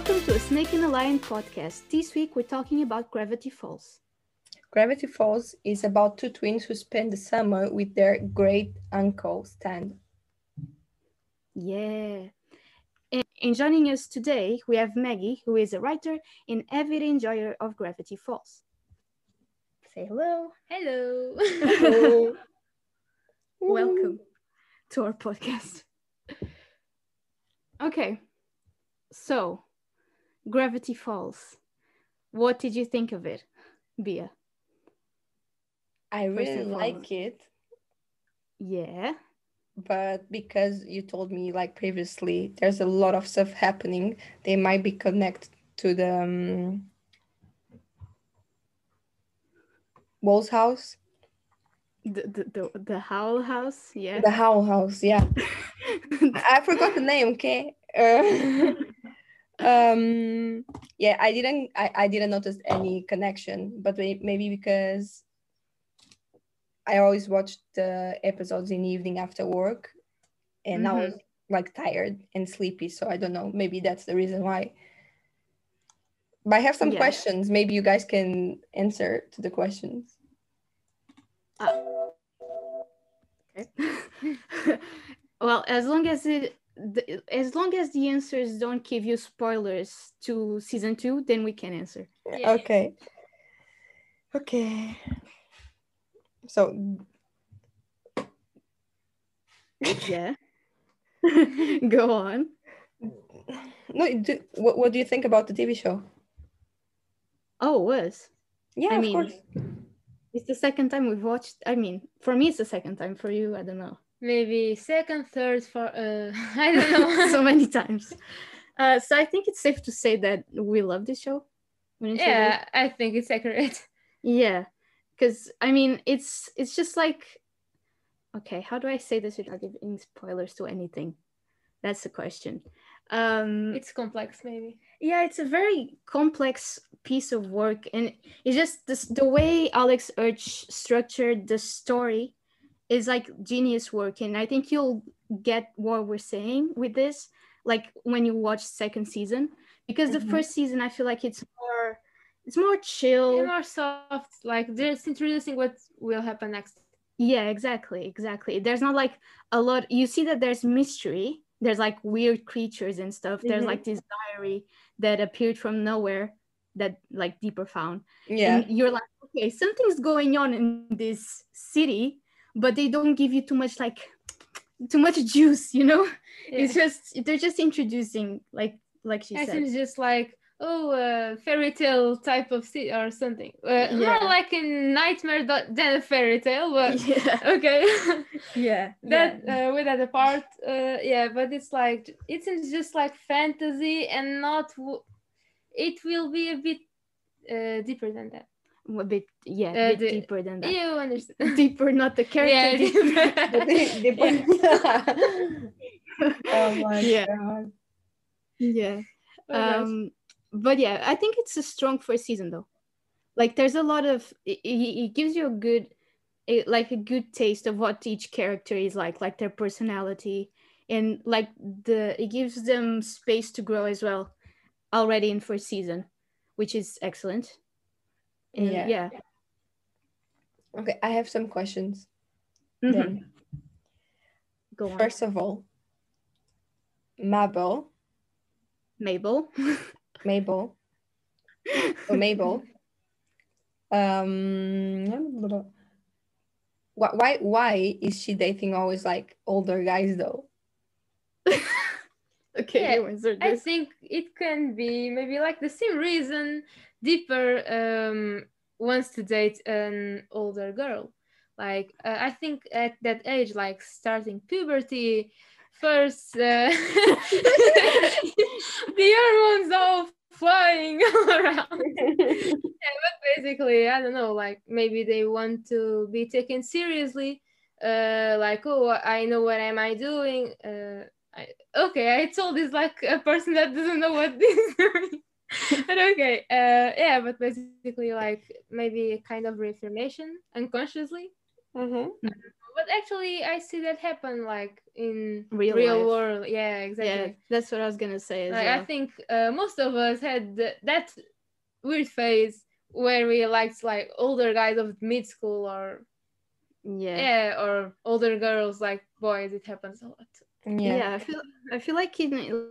Welcome to a Snake in a Lion podcast. This week we're talking about Gravity Falls. Gravity Falls is about two twins who spend the summer with their great uncle Stan. Yeah. And joining us today, we have Maggie, who is a writer and avid enjoyer of Gravity Falls. Say hello. Hello. Hello. Welcome to our podcast. Okay. So, Gravity Falls. What did you think of it, Bia? I really like it. Yeah. But because you told me like previously, there's a lot of stuff happening. They might be connected to the Wall's house. The Owl House, yeah. The Owl House, yeah. I forgot the name, okay? Yeah, I didn't notice any connection, but maybe because I always watched the episodes in the evening after work, and I was like tired and sleepy, so I don't know, maybe that's the reason why. But I have some questions. Maybe you guys can answer to the questions. Okay. Well, as long as the answers don't give you spoilers to season 2, then we can answer. Yeah. Okay. So, yeah, go on. No, what do you think about the TV show? Oh, it was. Yeah, of course. It's the second time we've watched. I mean, for me, it's the second time. For you, I don't know. Maybe second, third, for I don't know. So many times. So I think it's safe to say that we love this show. Yeah, I think it's accurate. Yeah. Because, I mean, it's just like, okay, how do I say this without giving spoilers to anything? That's the question. It's complex, maybe. Yeah, it's a very complex piece of work. And it's just the way Alex Hirsch structured the story is like genius work. And I think you'll get what we're saying with this, like when you watch second season. Because the first season, I feel like it's more chill, and more soft, like just introducing what will happen next. Yeah, exactly. There's not like a lot. You see that there's mystery, there's like weird creatures and stuff. There's like this diary that appeared from nowhere that like Dipper found. Yeah. And you're like, okay, something's going on in this city, but they don't give you too much juice, you know? Yeah. It's just, they're just introducing like she said. It's just like, oh, fairy tale type of city or something. More like a nightmare than a fairy tale, but okay. Yeah. With that apart, but it's just like fantasy and not, it will be a bit deeper than that. A bit, deeper than that. You understand. Dipper, not the character. Yeah, Dipper. Oh my God. Yeah. But yeah, I think it's a strong first season though. Like there's a lot of, it gives you a good taste of what each character is like their personality, and like it gives them space to grow as well already in first season, which is excellent. And yeah. Okay, I have some questions. Then. Go on. First of all, Mabel. So Mabel. Why is she dating always like older guys though? Okay, you answer this. I think it can be maybe like the same reason Dipper wants to date an older girl. Like I think at that age, like starting puberty, first the hormones all flying around. But basically, I don't know, like maybe they want to be taken seriously. Like, oh, I know what am I doing. I told this like a person that doesn't know what this is doing. But okay, but basically like maybe a kind of reaffirmation unconsciously. But actually, I see that happen like in real world. Yeah, exactly. Yeah, that's what I was gonna say. As like, well. I think most of us had that weird phase where we liked like older guys of mid school or or older girls like boys. It happens a lot. Yeah, I feel like in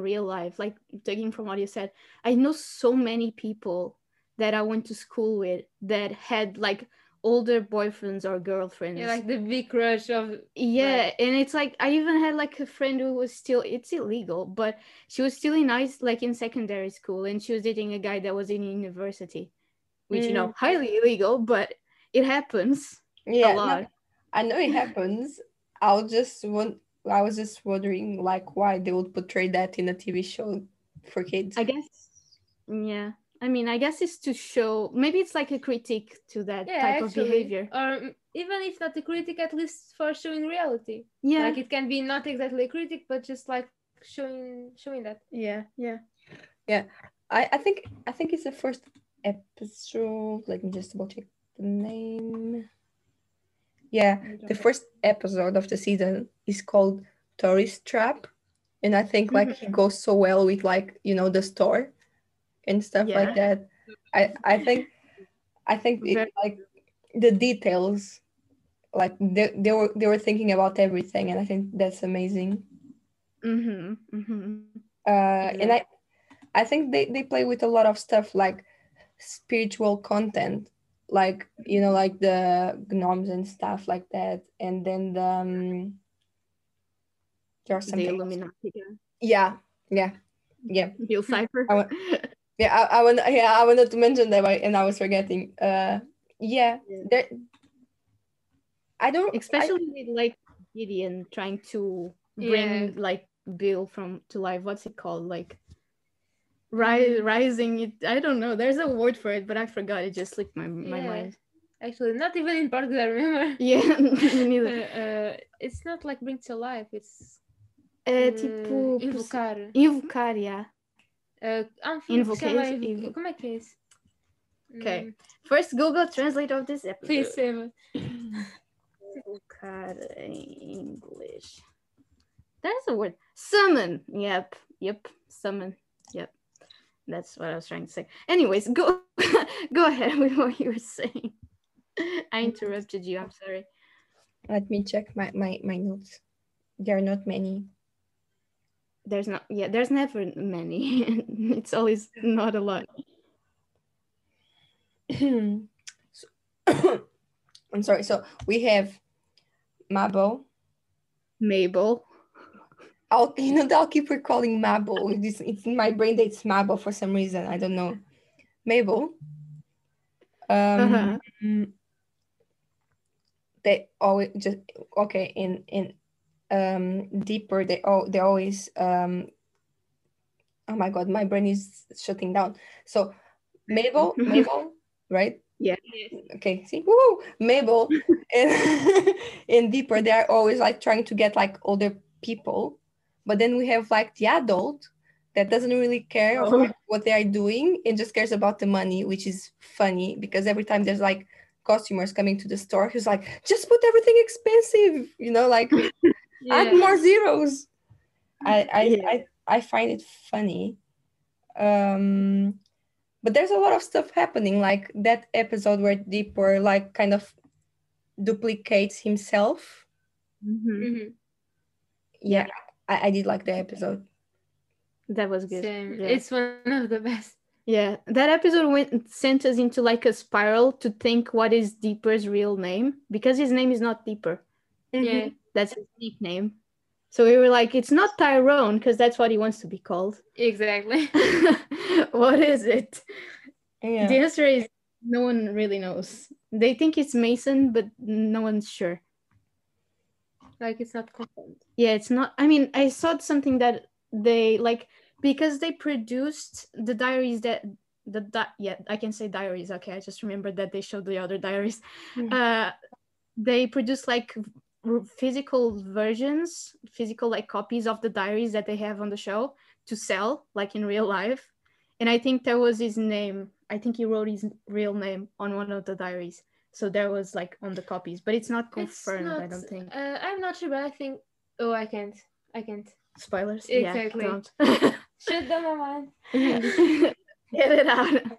real life, like taking from what you said, I know so many people that I went to school with that had like older boyfriends or girlfriends. Yeah, like the big crush of and it's like I even had like a friend who was still, it's illegal, but she was still in like in secondary school, and she was dating a guy that was in university, which you know, highly illegal, but it happens a lot. No, I know it happens. I was just wondering, like, why they would portray that in a TV show for kids. I guess, I guess it's to show, maybe it's like a critique to that type of behavior. Or even if not a critique, at least for showing reality. Yeah. Like, it can be not exactly a critique, but just, like, showing that. Yeah. I think it's the first episode. Let me just double check the name. Yeah, the first episode of the season is called Tourist Trap. And I think, like, it goes so well with, like, you know, the store and stuff like that. I think it, like, the details, like, they were thinking about everything. And I think that's amazing. And I think they play with a lot of stuff, like, spiritual content. Like, you know, like the gnomes and stuff like that. And then there are some the Illuminati. Yeah. Bill Cipher. I wanted to mention that, and I was forgetting. Especially with, like, Gideon trying to bring, like, Bill to life. What's it called? Like, rising it, I don't know, there's a word for it, but I forgot, it just slipped my mind. Actually, not even in part that I remember. It's not like bring to life, it's tipo invocar, como é que é isso? Okay, first Google translate of this episode. Please save it. Invocar in English. There's a word. Summon. Yep. Summon. Yep, that's what I was trying to say. Anyways, go ahead with what you were saying. I interrupted you, I'm sorry. Let me check my notes. There are not many. There's never many. It's always not a lot. I'm sorry. So we have Mabel. I'll keep recalling Mabel. It's in my brain that it's Mabel for some reason. I don't know. Mabel. They always just in Dipper. They always Oh my God, my brain is shutting down. So Mabel, right? Yeah. Okay. See, woo, Mabel and in Dipper, they are always like trying to get like older people. But then we have like the adult that doesn't really care about what they are doing and just cares about the money, which is funny because every time there's like customers coming to the store, he's like, just put everything expensive, you know, like add more zeros. I find it funny. But there's a lot of stuff happening, like that episode where Dipper like kind of duplicates himself. Yeah. I did like the episode. That was good. Yeah. It's one of the best. Yeah, that episode sent us into like a spiral to think what is Dipper's real name, because his name is not Dipper. Yeah, that's his nickname. So we were like, it's not Tyrone because that's what he wants to be called. Exactly. What is it? Yeah. The answer is no one really knows. They think it's Mason, but no one's sure. Like, it's not confirmed. Yeah, it's not. I mean, I saw something that they like because they produced the diaries that I can say diaries. Okay, I just remembered that they showed the other diaries. They produced like physical versions, like copies of the diaries that they have on the show to sell, like in real life. And I think that was his name. I think he wrote his real name on one of the diaries. So that was like on the copies, but it's not confirmed. I don't think. I'm not sure, but I think. Oh, I can't. Spoilers. Exactly. Yeah, shut down my mind. Yeah. Get it out.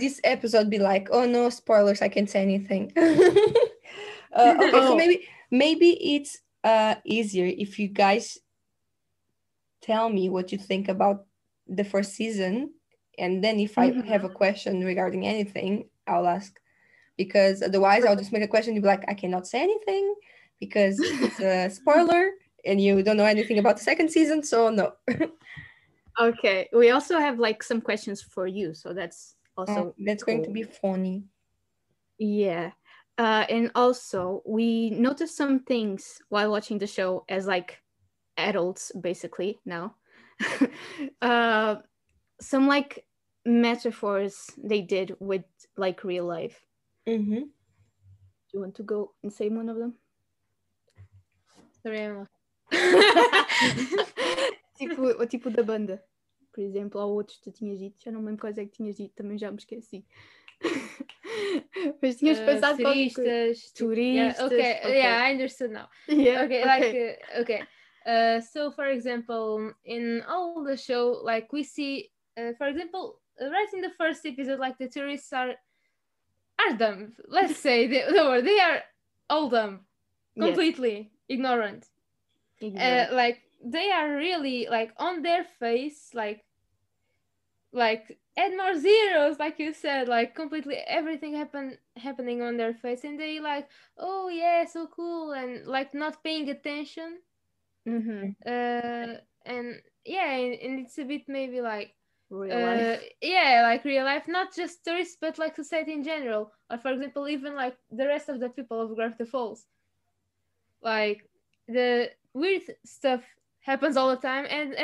This episode be like, oh no, spoilers! I can't say anything. Okay, so maybe it's easier if you guys tell me what you think about the first season, and then if I have a question regarding anything, I'll ask. Because otherwise, I'll just make a question. You'll be like, I cannot say anything because it's a spoiler, and you don't know anything about the second season, so no. Okay, we also have like some questions for you, so that's also that's cool. Going to be funny. Yeah, and also we noticed some things while watching the show as like adults basically now. Some like metaphors they did with like real life. Mm-hmm. Do you want to go and say one of them? Sorry. O tipo da banda, por exemplo, ou outros que tu tinhas dito, já não me lembro quais é que tinhas dito, também já me esqueci. Mas tinhas pensado turistas. Yeah, okay, yeah, I understood now. Yeah, okay. So, for example, in all the show, like we see, for example, right in the first episode, like the tourists are dumb. Let's say they are all dumb, completely ignorant. Like. They are really like on their face, like add more zeros, like you said, like completely everything happening on their face, and they like, oh yeah, so cool, and like not paying attention. Mm-hmm. And yeah, and it's a bit maybe like real life. Yeah, like real life, not just tourists, but like society in general, or for example, even like the rest of the people of Gravity Falls, like the weird stuff happens all the time, and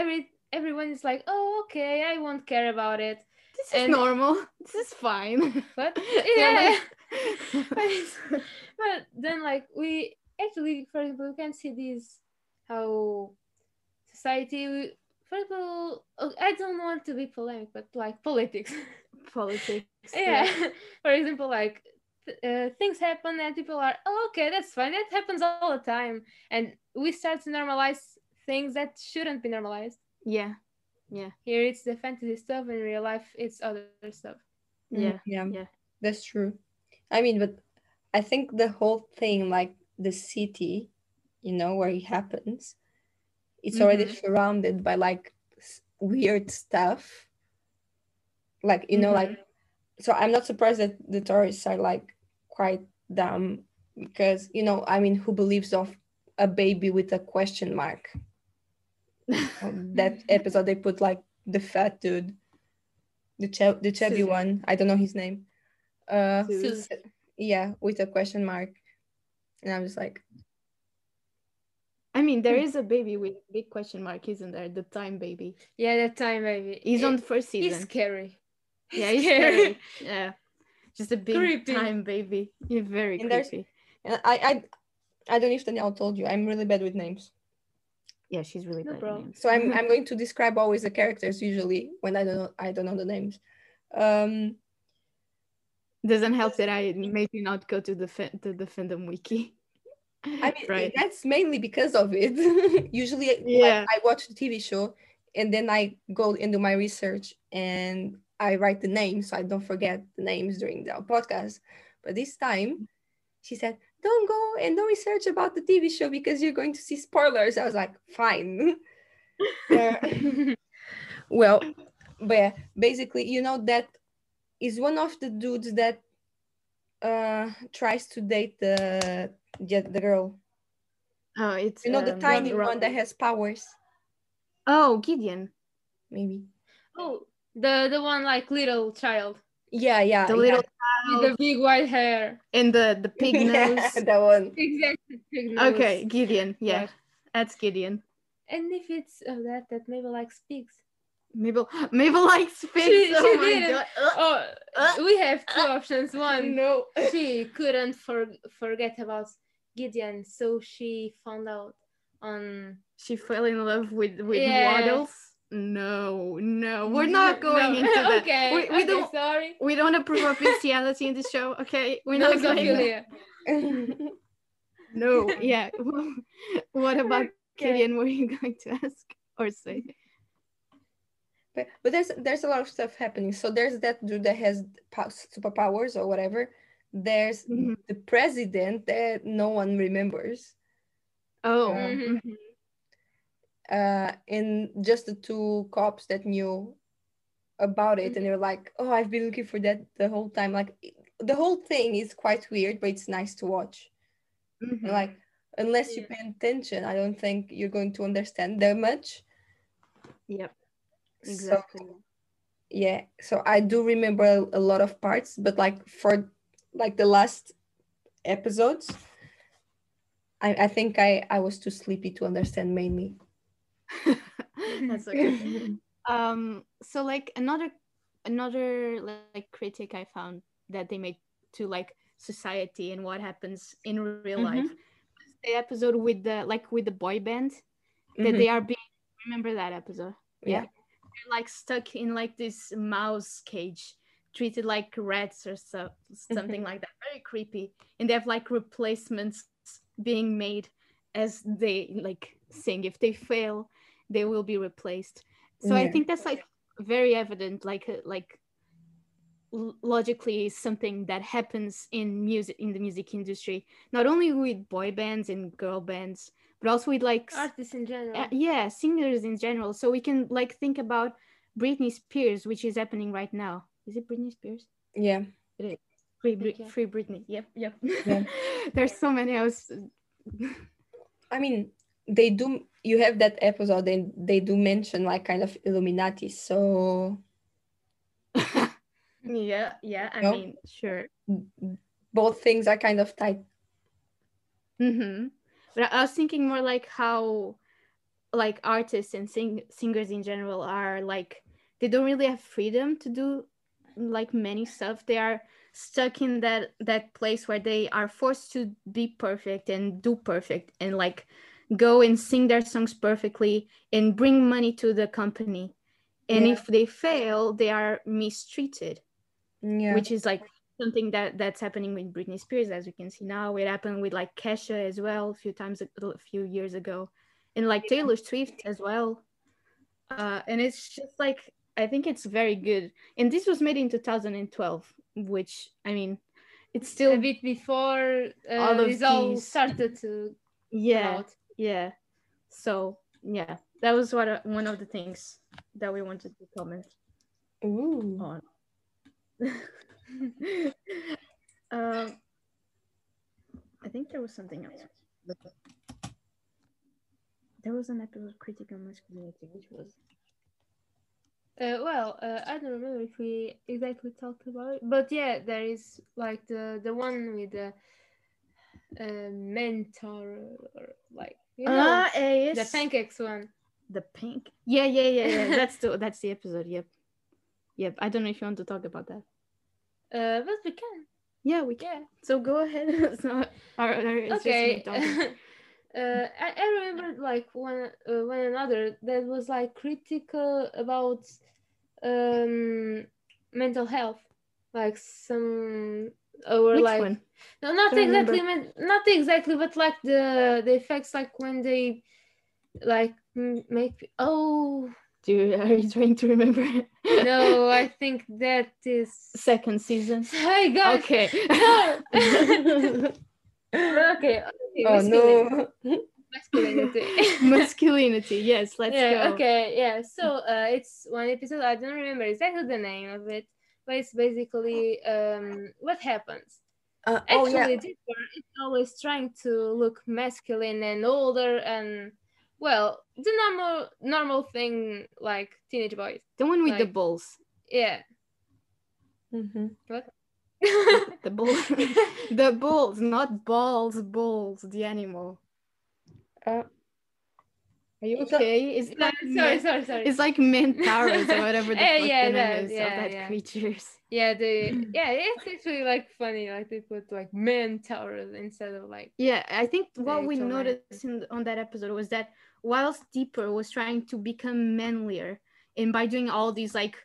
everyone is like, oh okay, I won't care about it, this is normal, this is fine. But yeah, but then like we actually, for example, we can see this how society, for example, I don't want to be polemic, but like politics yeah. For example, like things happen and people are, oh okay, that's fine, that happens all the time, and we start to normalize things that shouldn't be normalized. Yeah Here it's the fantasy stuff, in real life it's other stuff. Yeah That's true. I mean, but I think the whole thing, like the city, you know, where it happens, it's already surrounded by like weird stuff, like, you know, like, so I'm not surprised that the tourists are like quite dumb, because, you know, I mean, who believes of a baby with a question mark? That episode they put like the fat dude, the chubby one, I don't know his name, Soos. Yeah, with a question mark, and I'm just like, I mean, there is a baby with a big question mark, isn't there? The time baby he's on the first season. He's scary. Yeah, he's scary. Yeah, just a big creepy time baby. You're very and creepy. And I don't know if Danielle told you, I'm really bad with names. Yeah, she's really bad with names. So I'm going to describe always the characters usually when I don't know the names. Doesn't help that I maybe not go to the fandom wiki. I mean, right. That's mainly because of it. Usually, yeah, I watch the TV show and then I go into my research and I write the names so I don't forget the names during the podcast. But this time she said, don't go and don't research about the TV show because you're going to see spoilers. I was like, fine. Well, but yeah, basically, you know, that is one of the dudes that tries to date the girl. Oh, it's, you know, the tiny one that has powers. Oh, Gideon. Maybe. Oh, The one like little child. Yeah. The little child with the big white hair. And the pig nose. Yeah, that one. Exactly, pig nose. Okay, Gideon. Yeah, that's Gideon. And if it's that Mabel likes pigs. Mabel likes pigs. She didn't. We have two options. One, no, she couldn't forget about Gideon, so she fell in love with Waddles. No, we're not going into that. Okay, we don't, sorry. We don't approve of bestiality in this show, okay? We're not going there. No, yeah. What about Gideon? Were you going to ask or say? But there's a lot of stuff happening. So there's that dude that has superpowers or whatever. There's the president that no one remembers. Oh. And just the two cops that knew about it, and they were like, "Oh, I've been looking for that the whole time." Like, the whole thing is quite weird, but it's nice to watch. Like, unless you pay attention, I don't think you're going to understand that much. Yep. Exactly. So, yeah. So I do remember a lot of parts, but like for like the last episodes, I think I was too sleepy to understand mainly. That's okay. So like another like critic I found that they made to like society and what happens in real life was the episode with the boy band that they are being, remember that episode? Yeah. They're like stuck in like this mouse cage, treated like rats or something like that. Very creepy. And they have like replacements being made as they like sing. If they fail, they will be replaced. So I think that's like very evident, like logically something that happens in music, in the music industry, not only with boy bands and girl bands, but also with like artists in general. Yeah, singers in general. So we can like think about Britney Spears, which is happening right now. Is it Britney Spears? Yeah, it is. Free Britney. Yep. Yeah. There's so many else. I mean, they do. You have that episode. They do mention like kind of Illuminati. So. yeah. I mean, sure. Both things are kind of tight. But I was thinking more like how, like artists and singers in general are like they don't really have freedom to do like many stuff. They are stuck in that place where they are forced to be perfect and do perfect and like go and sing their songs perfectly and bring money to the company, and if they fail they are mistreated, which is like something that's happening with Britney Spears, as we can see now. It happened with like Kesha as well a few years ago, and like Taylor Swift as well, and it's just like I think it's very good. And this was made in 2012, which, I mean, it's still a bit before all started to come out. Yeah. So, yeah, that was one of the things that we wanted to comment on. I think there was something else. There was an episode of critical masculinity, which was... I don't remember if we exactly talked about it, but yeah, there is like the one with the mentor, or like the pancakes one. The pink. Yeah. That's the episode. Yep. I don't know if you want to talk about that. But we can. Yeah, we can. So go ahead. So, okay. I remember like one another that was like critical about mental health, like some or which like one? No, not exactly, but like the effects like when they like make dude, are you trying to remember? No, I think that is second season. Hey guys, okay. No. Okay. Masculinity. Yes, let's go. Okay, yeah. So it's one episode. I don't remember exactly the name of it, but it's basically what happens. Dipper is always trying to look masculine and older and the normal thing like teenage boys. The one with like, the balls. Yeah. What? the bulls, not balls, the animal. Are you okay? It's like, sorry. It's like Mintaros or whatever the fuck the name is of that creatures. Yeah, it's actually like funny. Like they put like Mintaros instead of like. Yeah, I think what we noticed on that episode was that whilst Dipper was trying to become manlier, and by doing all these like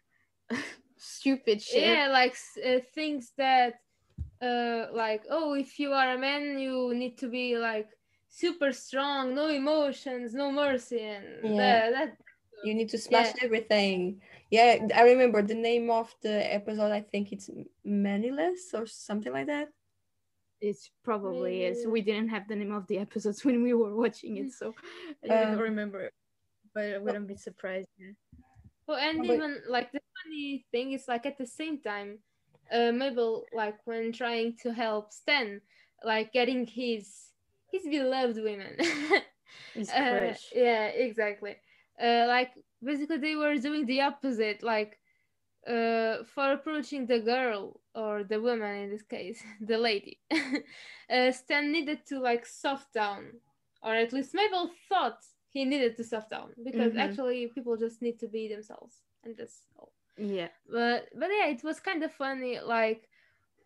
stupid shit. Yeah, like things that like, oh, if you are a man, you need to be like super strong, no emotions, no mercy, and that you need to smash everything. Yeah, I remember the name of the episode. I think it's Maniless or something like that. It's probably is. We didn't have the name of the episodes when we were watching it, so I don't remember. But I wouldn't be surprised. Yeah. Well, and even like the funny thing is like at the same time, Mabel like when trying to help Stan, like getting his beloved women. It's fresh. Yeah, exactly. Like basically they were doing the opposite, like for approaching the girl or the woman in this case, the lady. Stan needed to like soft down, or at least Mabel thought he needed to soft down, because actually people just need to be themselves, and that's all. Yeah. But yeah, it was kind of funny, like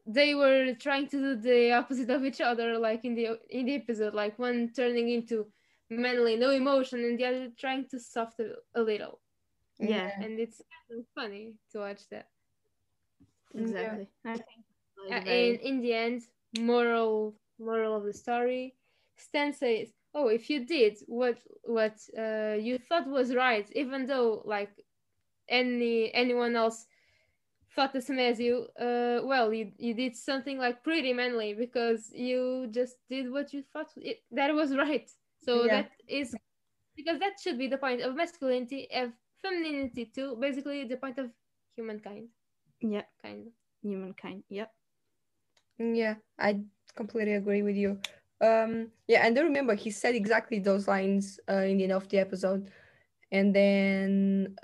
they were trying to do the opposite of each other, like in the episode, like one turning into manly, no emotion, and the other trying to soften a little. Yeah, and it's funny to watch that. Exactly. Yeah. I think in the end, moral of the story, Stan says, "Oh, if you did what you thought was right, even though like anyone else." Thought the same as you, you did something like pretty manly, because you just did what you thought that was right, so that is, because that should be the point of masculinity, of femininity too, basically the point of humankind. Yeah, kind of humankind. Yeah, I completely agree with you. I do remember he said exactly those lines in the end of the episode, and then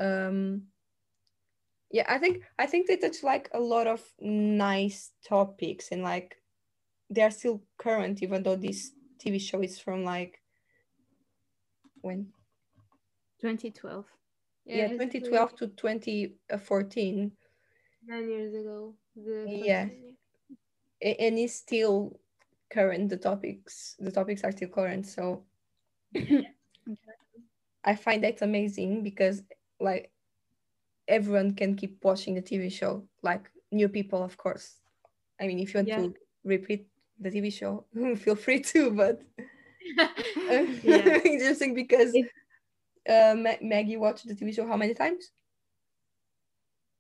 yeah, I think they touch like a lot of nice topics, and like they are still current, even though this TV show is from like when? 2012. Yeah, 2012 to 2014. 9 years ago. And it's still current. The topics are still current. So I find that amazing, because like everyone can keep watching the TV show, like new people, of course. I mean, if you want to repeat the TV show, feel free to, but interesting, because Maggie watched the TV show how many times?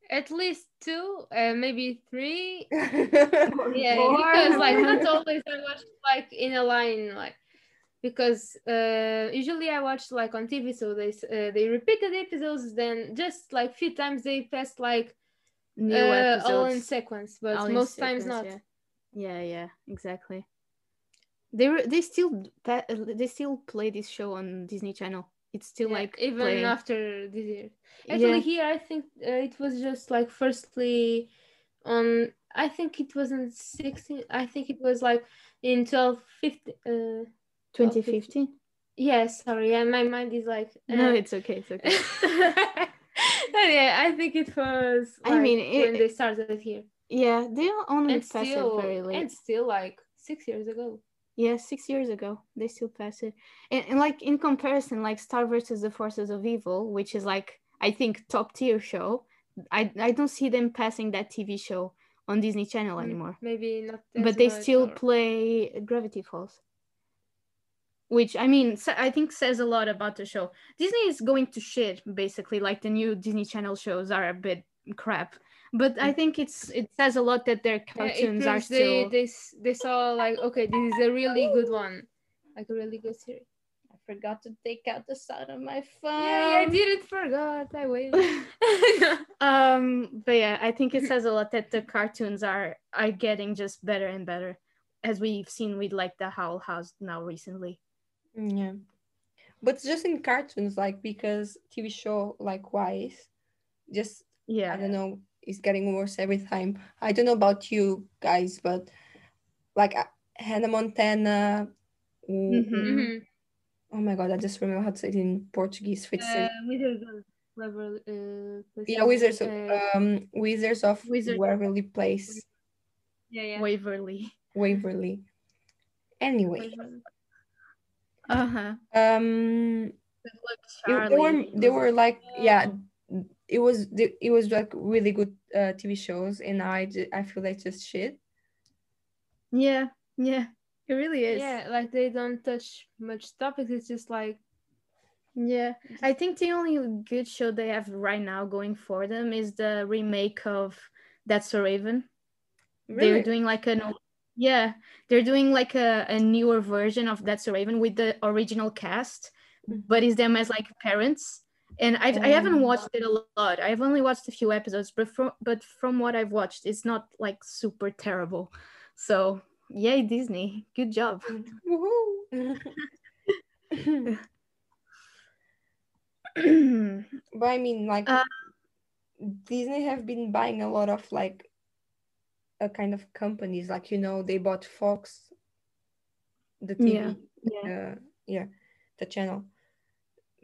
At least 2, maybe 3. Because like not always I watch like in a line, like because usually I watched like on TV, so they repeated the episodes, then just like few times they passed like new episodes all in sequence, but all most sequence, times not. Yeah, exactly. They still play this show on Disney Channel. It's still like even playing after this year. Actually, here I think it was just like firstly on. I think it wasn't 16. I think it was like in 12, 15. 2015? Yeah, sorry. Yeah, my mind is like... No, it's okay. It's okay. I think it was like, when they started it here. Yeah, they only passed it very late. And still like 6 years ago. Yeah, 6 years ago. They still passed it. And like in comparison, like Star vs. the Forces of Evil, which is like, I think, top tier show. I don't see them passing that TV show on Disney Channel anymore. Maybe not. But they still play Gravity Falls. Which, I think says a lot about the show. Disney is going to shit, basically. Like, the new Disney Channel shows are a bit crap. But I think it says a lot that their cartoons are still... They saw, like, okay, this is a really good one. Like, a really good series. I forgot to take out the sound of my phone. Yeah, I didn't forgot. I waited. But, yeah, I think it says a lot that the cartoons are getting just better and better. As we've seen with, like, The Owl House now recently. Yeah, but just in cartoons, like, because TV show likewise just I don't know, it's getting worse every time. I don't know about you guys, but like Hannah Montana, Oh my god, I just remember how to say it in Portuguese. Wizards of Waverly Place. Yeah. Waverly. Anyway. Uh-huh. It was like really good TV shows, and now I feel like just shit. Yeah. It really is. Yeah, like they don't touch much topics. It's just like, yeah. I think the only good show they have right now going for them is the remake of That's So Raven. Really? They're doing like a newer version of That's So Raven with the original cast, but it's them as like parents. And I haven't watched it a lot. I've only watched a few episodes, but from what I've watched, it's not like super terrible. So. Yay, Disney. Good job. Woohoo! But I mean, like, Disney have been buying a lot of, like, a kind of companies. Like, you know, they bought Fox, the TV, the channel.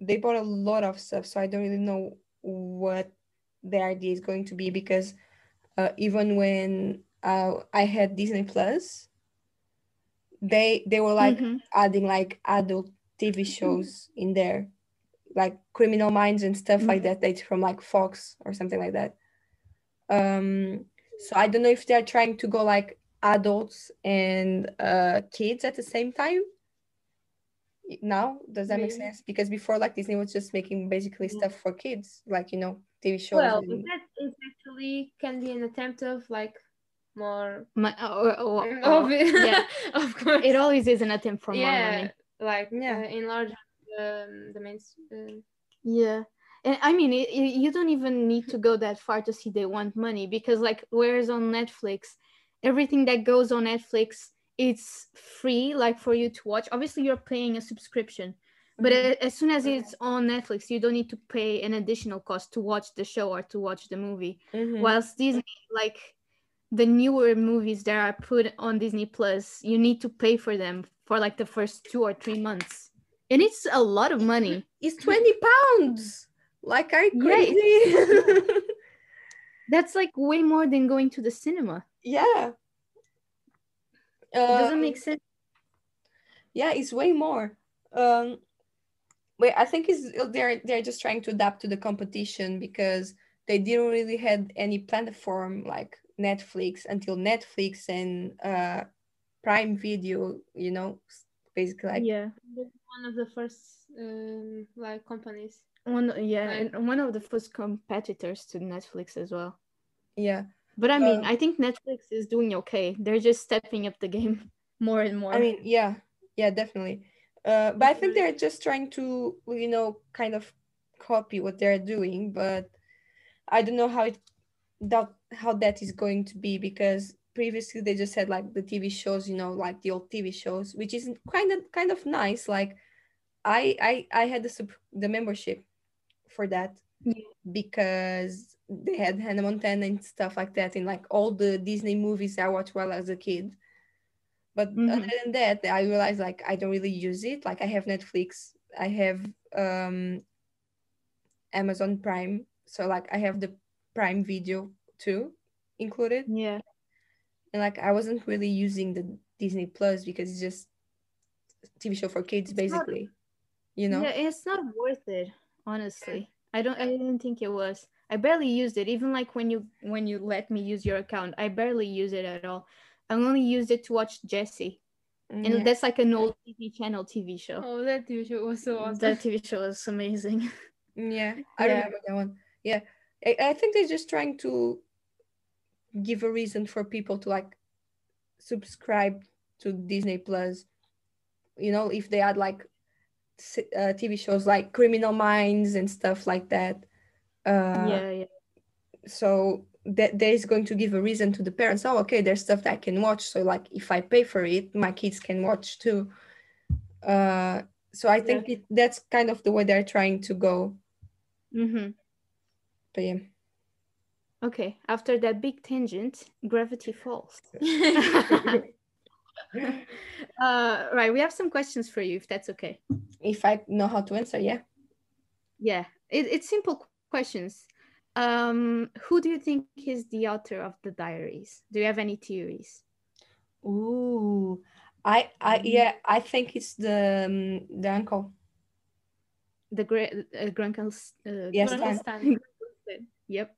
They bought a lot of stuff, so I don't really know what the idea is going to be, because even when I had Disney Plus, they were like adding like adult TV shows in there, like Criminal Minds and stuff like that. That's from like Fox or something like that. So I don't know if they're trying to go like adults and kids at the same time now. Does that make sense? Because before, like, Disney was just making basically stuff for kids, like, you know, TV shows. Well, that is actually can be an attempt of like more of course it always is an attempt for more money, like enlarge the mainstream. And I mean, you don't even need to go that far to see they want money, because like, whereas on Netflix, everything that goes on Netflix, it's free, like, for you to watch. Obviously you're paying a subscription, but as soon as it's on Netflix, you don't need to pay an additional cost to watch the show or to watch the movie. Whilst Disney, like, the newer movies that are put on Disney Plus, you need to pay for them for like the first 2 or 3 months, and it's a lot of money. It's 20 pounds. Like, are you crazy? Yeah. That's like way more than going to the cinema. Yeah, it doesn't make sense. Yeah, it's way more. Wait, I think they're just trying to adapt to the competition, because they didn't really had any platform like Netflix until Netflix and Prime Video, you know, basically. Like, one of the first like companies. And one of the first competitors to Netflix as well. Yeah, but I mean, I think Netflix is doing okay. They're just stepping up the game more and more. I mean, yeah, definitely. But I think they're just trying to, you know, kind of copy what they're doing. But I don't know how that is going to be, because previously they just had like the TV shows, you know, like the old TV shows, which is kind of nice. Like, I had the membership for that because they had Hannah Montana and stuff like that, and like all the Disney movies I watched while I was a kid. But other than that, I realized like I don't really use it. Like, I have Netflix, I have Amazon Prime, so like I have the Prime Video too included, and like I wasn't really using the Disney Plus because it's just a TV show for kids, basically. It's not worth it, honestly. I didn't think it was. I barely used it. Even like when you let me use your account, I barely use it at all. I only used it to watch Jesse, and that's like an old Disney Channel TV show. Oh, that TV show was so awesome. That TV show was amazing. I remember that one. I think they're just trying to give a reason for people to like subscribe to Disney Plus. You know, if they add like TV shows like Criminal Minds and stuff like that. So that is going to give a reason to the parents. Oh, okay, there's stuff that I can watch. So like, if I pay for it, my kids can watch too. So I think that's kind of the way they're trying to go. But yeah. Okay, after that big tangent, Gravity Falls. Right, we have some questions for you, if that's okay. if I know how to answer, yeah. Yeah, it's simple questions. Who do you think is the author of the diaries? Do you have any theories? Ooh, I think it's the uncle. The Grunkle Stan. Yep.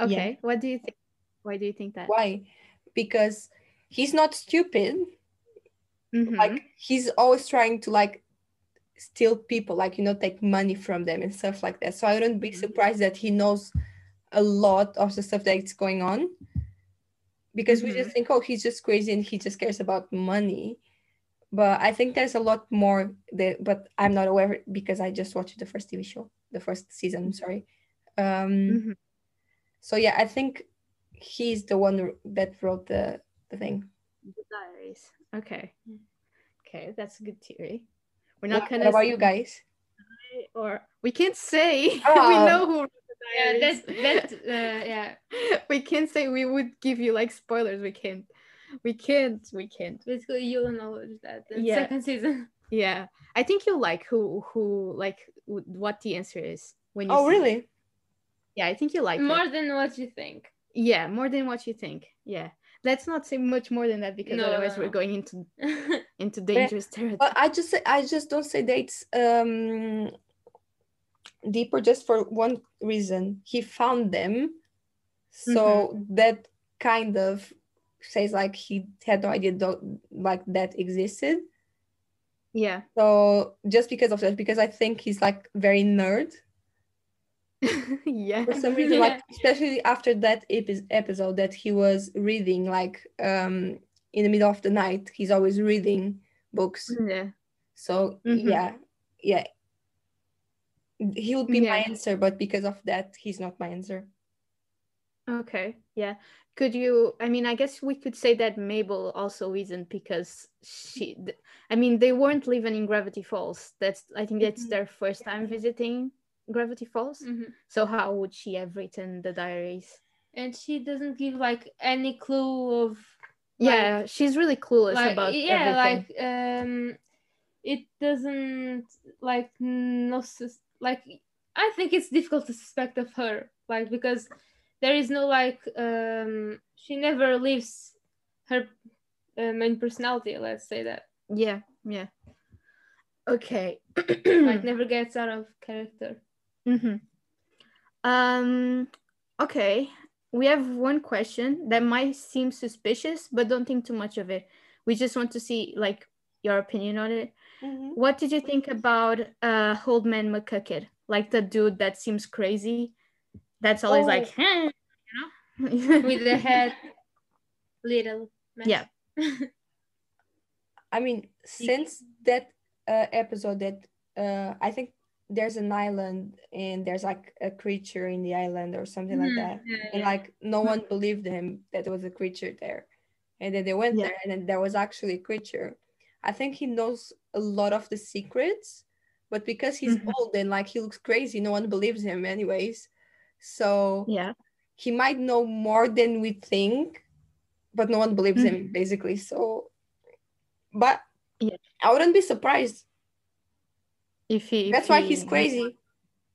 Okay. Yeah. What do you think? Why do you think that? Why? Because he's not stupid. Mm-hmm. Like, he's always trying to like steal people, like, you know, take money from them and stuff like that. So I wouldn't be surprised that he knows a lot of the stuff that's going on, because mm-hmm. we just think, oh, he's just crazy and he just cares about money. But I think there's a lot more that, but I'm not aware of it because I just watched the first TV show, the first season, I'm sorry. Mm-hmm. So yeah, I think he's the one that wrote the thing. The diaries. Okay, that's a good theory. We're not gonna. What about you guys? Or we can't say. Oh. We know who wrote the diaries. Yeah, yeah. We can't say. We would give you like spoilers. We can't. Basically, you'll know that the second season. Yeah, I think you'll like who like what the answer is when you. Oh really? It. Yeah, I think you like more it. Than what you think. Yeah, more than what you think. Yeah. Let's not say much more than that because otherwise we're going into dangerous territory. But I just don't say dates deeper just for one reason. He found them, so mm-hmm. that kind of says like he had no idea like that existed. Yeah. So just because of that, because I think he's like very nerd. Yeah, for some reason, like especially after that episode that he was reading, like in the middle of the night, he's always reading books. Yeah. So mm-hmm. yeah, he would be my answer, but because of that, he's not my answer. Okay. Yeah. Could you? I mean, I guess we could say that Mabel also isn't because she. I mean, they weren't living in Gravity Falls. I think that's mm-hmm. their first time visiting Gravity Falls. Mm-hmm. So how would she have written the diaries? And she doesn't give like any clue of like, she's really clueless like, about everything. Like it doesn't like I think it's difficult to suspect of her, like, because there is no like she never leaves her main personality, let's say that. Yeah Okay. Like never gets out of character. Mm-hmm. Okay, we have one question that might seem suspicious, but don't think too much of it. We just want to see like your opinion on it. Mm-hmm. What did you think about old man McGucket, like the dude that seems crazy, that's always like, hey, you know, with the head little man. Yeah. I mean, since that episode that I think there's an island and there's like a creature in the island or something like that, and like no one believed him that there was a creature there, and then they went there and then there was actually a creature. I think he knows a lot of the secrets, but because he's old and like he looks crazy, no one believes him anyways, so he might know more than we think, but no one believes him basically. So but I wouldn't be surprised if that's why he's crazy,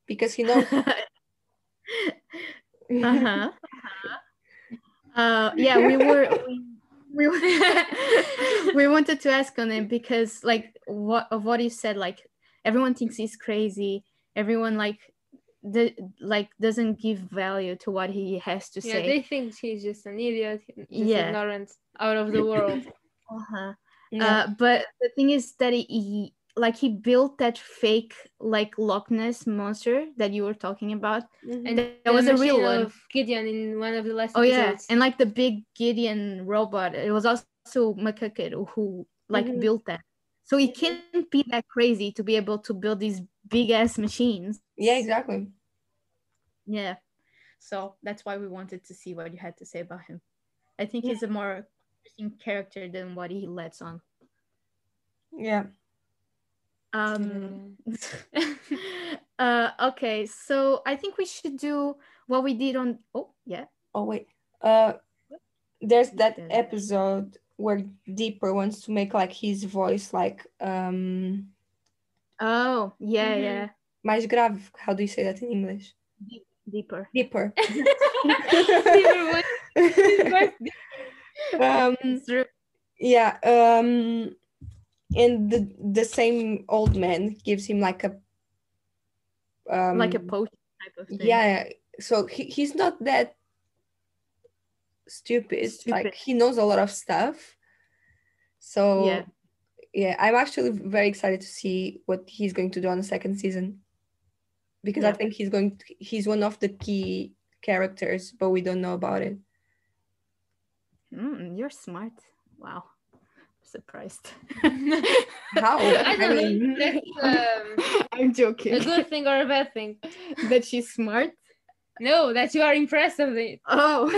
because he knows. Uh-huh. Yeah, we wanted to ask on him because like what you said, like everyone thinks he's crazy, everyone like doesn't give value to what he has to say. Yeah, they think he's just an idiot, just ignorant, out of the world. Uh-huh. Yeah. But the thing is that he built that fake like Loch Ness monster that you were talking about, and that was a real one of Gideon in one of the last episodes. And like the big Gideon robot, it was also McGucket who like built that, so he can't be that crazy to be able to build these big ass machines. Yeah, exactly. Yeah, so that's why we wanted to see what you had to say about him. I think he's a more character than what he lets on. Okay, so I think we should do what we did on there's that episode where Dipper wants to make like his voice like Oh, yeah, mm-hmm. yeah. Mais grave. How do you say that in English? Deeper. Dipper. Yeah. And the same old man gives him like a potion type of thing. Yeah. So he's not that stupid. Like, he knows a lot of stuff. So yeah, I'm actually very excited to see what he's going to do on the second season, because I think he's one of the key characters, but we don't know about it. You're smart. Wow. Surprised. How? I mean, that's, I'm joking. A good thing or a bad thing? That she's smart? No, that you are impressed with it. Oh.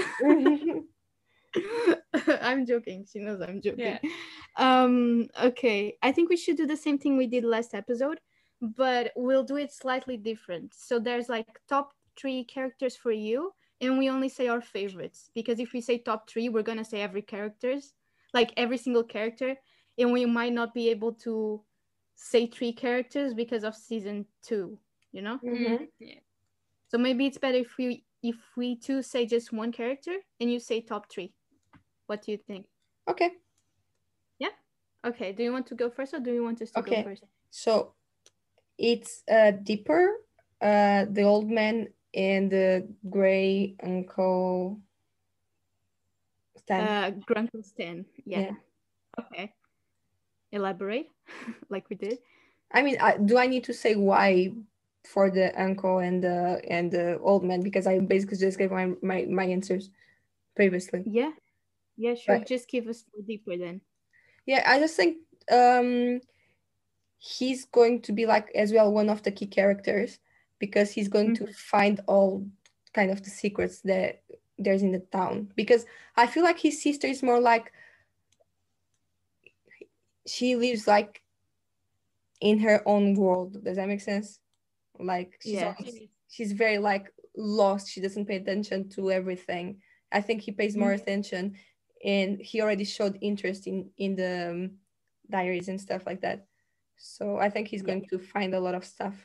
I'm joking. She knows I'm joking. Yeah. Okay. I think we should do the same thing we did last episode, but we'll do it slightly different. So there's like top 3 characters for you, and we only say our favorites, because if we say top 3, we're gonna say every single character, and we might not be able to say 3 characters because of season 2, you know? Mm-hmm. Yeah. So maybe it's better if we two say just one character and you say top 3. What do you think? Okay. Yeah? Okay, do you want to go first or do you want us to go first? So it's Dipper, the old man, and the gray uncle... Grunkle Stan. Yeah. Okay. Elaborate, like we did. I mean, do I need to say why for the uncle and the old man? Because I basically just gave my answers previously. Yeah. Yeah, sure. But just give us deeper then. Yeah, I just think he's going to be like as well one of the key characters, because he's going to find all kind of the secrets that there's in the town, because I feel like his sister is more like she lives like in her own world. Does that make sense? Like she's very like lost. She doesn't pay attention to everything. I think he pays more attention, and he already showed interest in the diaries and stuff like that. So I think he's going to find a lot of stuff.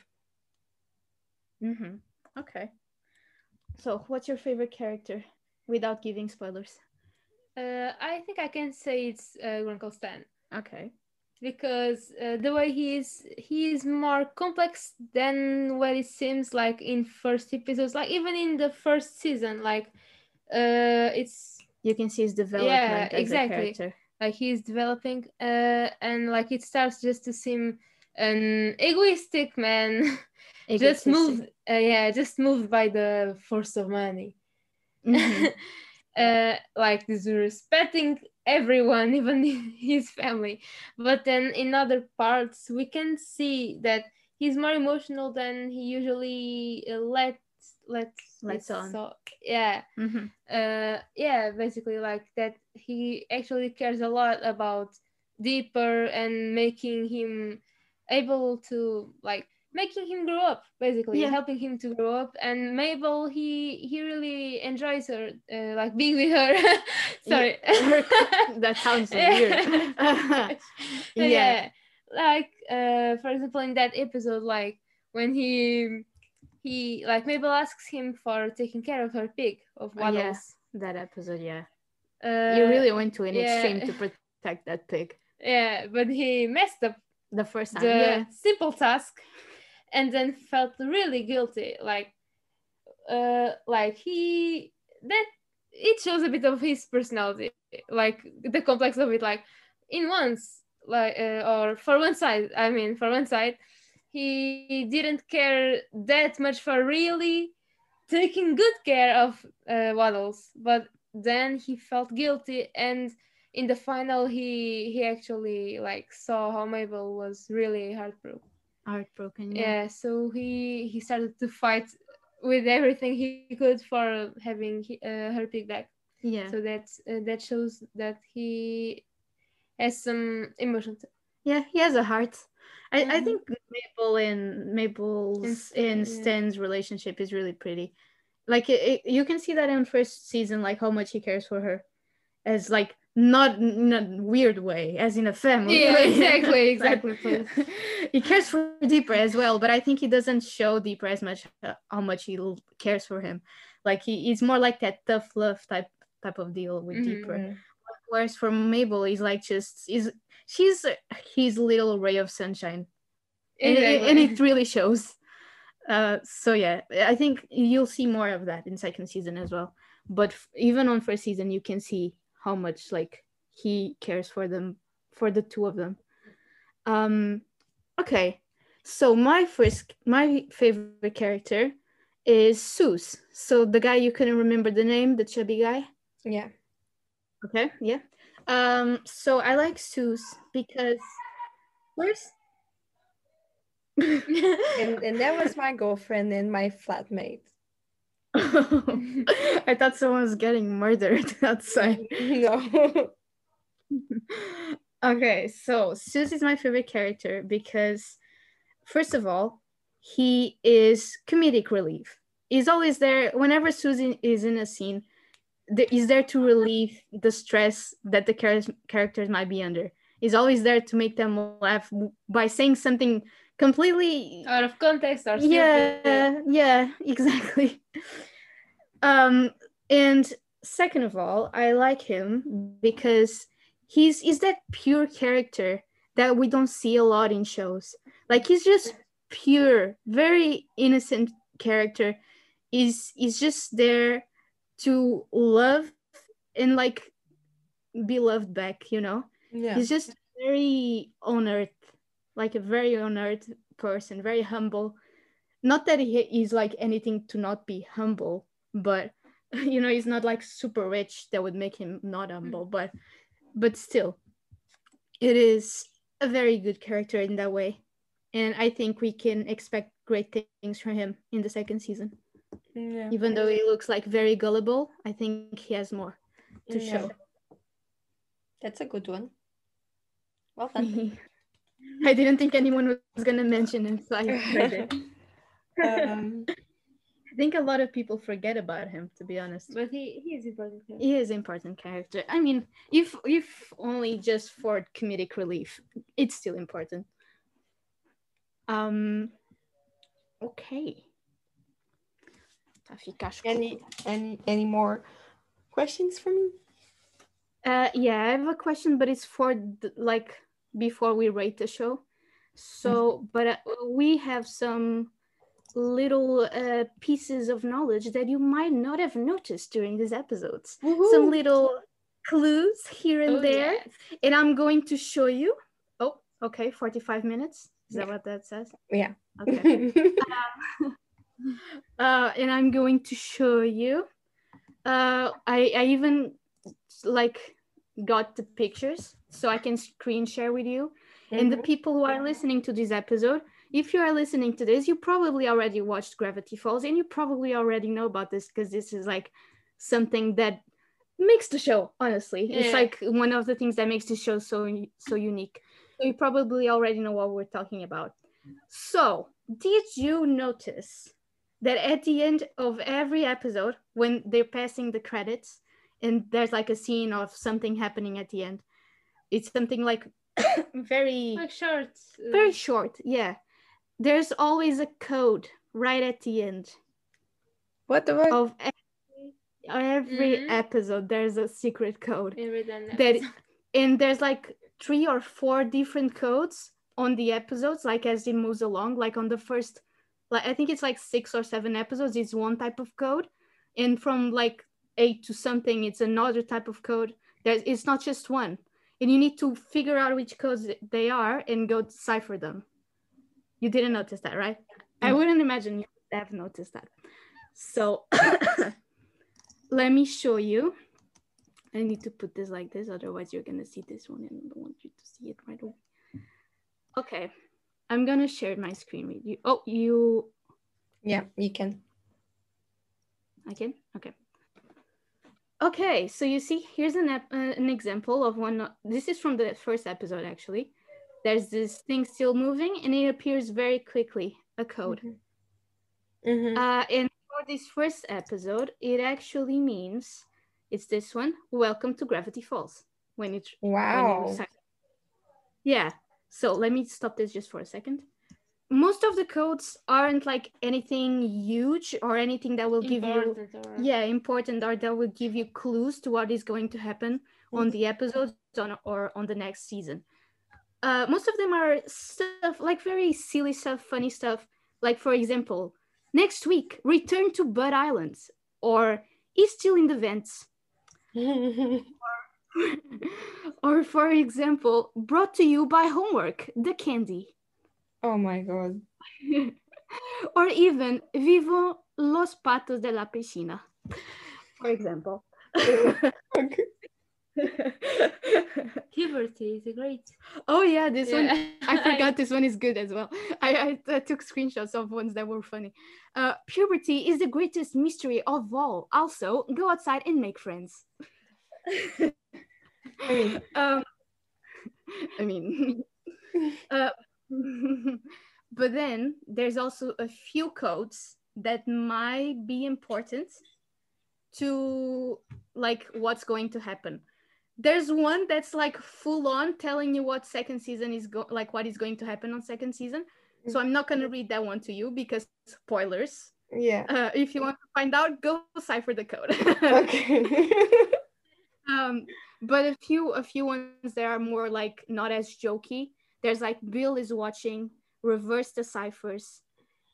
Mm-hmm. Okay. So, what's your favorite character, without giving spoilers? I think I can say it's Grunkle Stan. Okay. Because the way he is more complex than what it seems like in first episodes. Like, even in the first season, like, it's... You can see his development as a character. Like, he's developing, and, like, it starts just to seem an egoistic man... Just moved, just moved by the force of money. Mm-hmm. Like disrespecting everyone, even his family. But then in other parts, we can see that he's more emotional than he usually lets on. So, yeah, mm-hmm. Basically like that. He actually cares a lot about Dipper and making him able to like. Making him grow up, basically, helping him to grow up. And Mabel, he really enjoys her, like being with her. Sorry, that sounds so weird. Like for example, in that episode, like when he like Mabel asks him for taking care of her pig of Waddles. Yeah, that episode, you really went to an extreme to protect that pig. Yeah, but he messed up the first time. Simple task. And then felt really guilty, like he that it shows a bit of his personality, like the complex of it. Like in once, like or for one side, I mean for one side, he didn't care that much for really taking good care of Waddles, but then he felt guilty, and in the final, he actually like saw how Mabel was really heartbroken. So he started to fight with everything he could for having her pig back. So that shows that he has some emotions. He has a heart. I think Mabel's and Stan's relationship is really pretty. Like you can see that in first season, like how much he cares for her, as like not in a weird way, as in a family. Yeah, exactly, exactly. Like, he cares for Dipper as well, but I think he doesn't show Dipper as much how much he cares for him. Like he's more like that tough love type of deal with Dipper. Whereas for Mabel, he's like she's his little ray of sunshine, and it really shows. So yeah, I think you'll see more of that in second season as well. But even on first season, you can see how much like he cares for them, for the two of them. Okay, so my favorite character is Soos. So the guy you couldn't remember the name, the chubby guy. Yeah. Okay. Yeah. So I like Soos because first. and that was my girlfriend and my flatmate. I thought someone was getting murdered outside. No. Okay, so Soos is my favorite character because, first of all, he is comedic relief. He's always there. Whenever Soos is in a scene, he's there to relieve the stress that the characters might be under. He's always there to make them laugh by saying something completely out of context or yeah exactly. And second of all, I like him because he's that pure character that we don't see a lot in shows. Like he's just pure, very innocent character. He's just there to love and like be loved back, you know. Yeah. He's just very honored, like a very honored person, very humble. Not that he's like anything to not be humble, but you know, he's not like super rich that would make him not humble, but still, it is a very good character in that way. And I think we can expect great things from him in the second season. Yeah. Even though he looks like very gullible, I think he has more to show. That's a good one. Well done. I didn't think anyone was going to mention him, so I heard it. I think a lot of people forget about him, to be honest. But he is important character. He is an important character. I mean, if only just for comedic relief, it's still important. Okay. Any more questions for me? Yeah, I have a question, but it's for before we rate the show. So, but we have some little pieces of knowledge that you might not have noticed during these episodes. Woo-hoo. Some little clues here and there. Yes. And I'm going to show you. Oh, okay, 45 minutes. Is that what that says? Yeah. Okay. And I'm going to show you. I even got the pictures, so I can screen share with you. Mm-hmm. And the people who are listening to this episode, if you are listening to this, you probably already watched Gravity Falls, and you probably already know about this because this is like something that makes the show, honestly. Yeah. It's like one of the things that makes the show so unique. So you probably already know what we're talking about. So did you notice that at the end of every episode, when they're passing the credits, and there's like a scene of something happening at the end. It's something like very short. Yeah. There's always a code right at the end. What the fuck? Of every episode, there's a secret code. And there's like 3 or 4 different codes on the episodes, like as it moves along, like on the first, like I think it's like 6 or 7 episodes, it's one type of code. And from like 8 to something, it's another type of code. It's not just one, and you need to figure out which codes they are and go decipher them. You didn't notice that, right? I wouldn't imagine you have noticed that. So let me show you. I need to put this like this, otherwise you're gonna see this one, and I don't want you to see it right away. Okay, I'm gonna share my screen with you. Oh, you. Yeah, you can. I can? Okay. Okay, so you see, here's an example of one. This is from the first episode, actually. There's this thing still moving, and it appears very quickly, a code. Mm-hmm. Mm-hmm. And for this first episode, it actually means, it's this one, Welcome to Gravity Falls. when it when it yeah. So let me stop this just for a second. Most of the codes aren't like anything huge or anything that will give important you important or that will give you clues to what is going to happen on the episodes or on the next season. Most of them are stuff like very silly stuff, funny stuff. Like for example, next week, return to Bud Island, or is still in the vents. Or for example, brought to you by homework, the candy. Oh my God. Or even vivo los patos de la piscina, for example. Puberty is great. Oh yeah, this one, I forgot this one is good as well. I took screenshots of ones that were funny. Puberty is the greatest mystery of all. Also, go outside and make friends. But then there's also a few codes that might be important to like what's going to happen. There's one that's like full on telling you what second season is what is going to happen on second season. So I'm not going to read that one to you because spoilers. Yeah. If you want to find out, go cipher the code. Okay. But a few ones that are more like not as jokey. There's like Bill is watching, reverse the ciphers,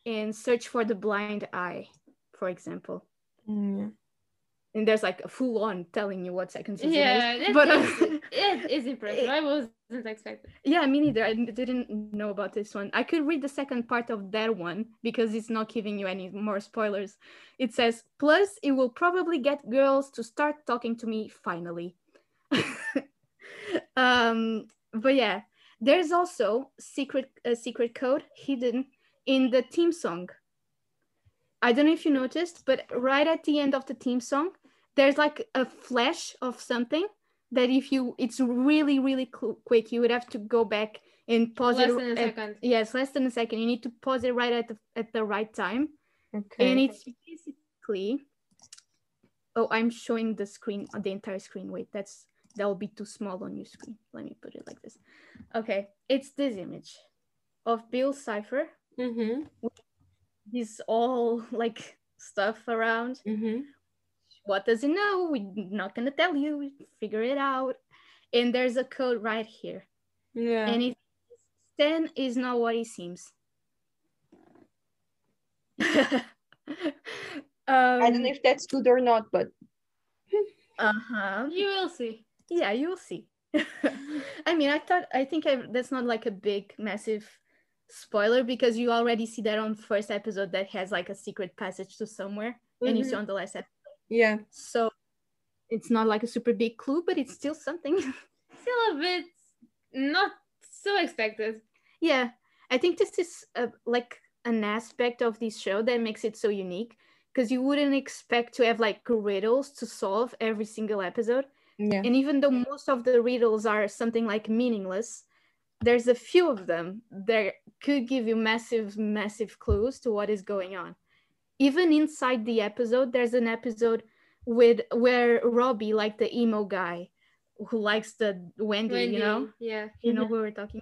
and search for the blind eye, for example. Mm. And there's like a full on telling you what second season is. Yeah, it is impressive. I wasn't expecting. Yeah, me neither. I didn't know about this one. I could read the second part of that one because it's not giving you any more spoilers. It says, plus it will probably get girls to start talking to me finally. But yeah, there's also a secret code hidden in the theme song. I don't know if you noticed, but right at the end of the theme song, there's like a flash of something that it's really, really quick. You would have to go back and pause it. Less than a second. Yes, less than a second. You need to pause it right at the right time. Okay. And it's basically, I'm showing the entire screen. Wait, that will be too small on your screen. Let me put it like this. Okay, it's this image of Bill Cipher. Mm-hmm. He's all like stuff around. Mm-hmm. What does he know? We're not gonna tell you. We figure it out. And there's a code right here. Yeah. And it Stan is not what he seems. I don't know if that's good or not, but you will see. Yeah, you will see. I mean, I think that's not like a big massive spoiler because you already see that on first episode that has like a secret passage to somewhere, mm-hmm. and you see on the last episode. Yeah. So it's not like a super big clue, but it's still something. Still a bit not so expected. Yeah, I think this is like an aspect of this show that makes it so unique because you wouldn't expect to have like riddles to solve every single episode. Yeah. And even though most of the riddles are something like meaningless, there's a few of them that could give you massive, massive clues to what is going on. Even inside the episode, there's an episode where Robbie, like the emo guy who likes the Wendy, you know? Yeah. You know who we're talking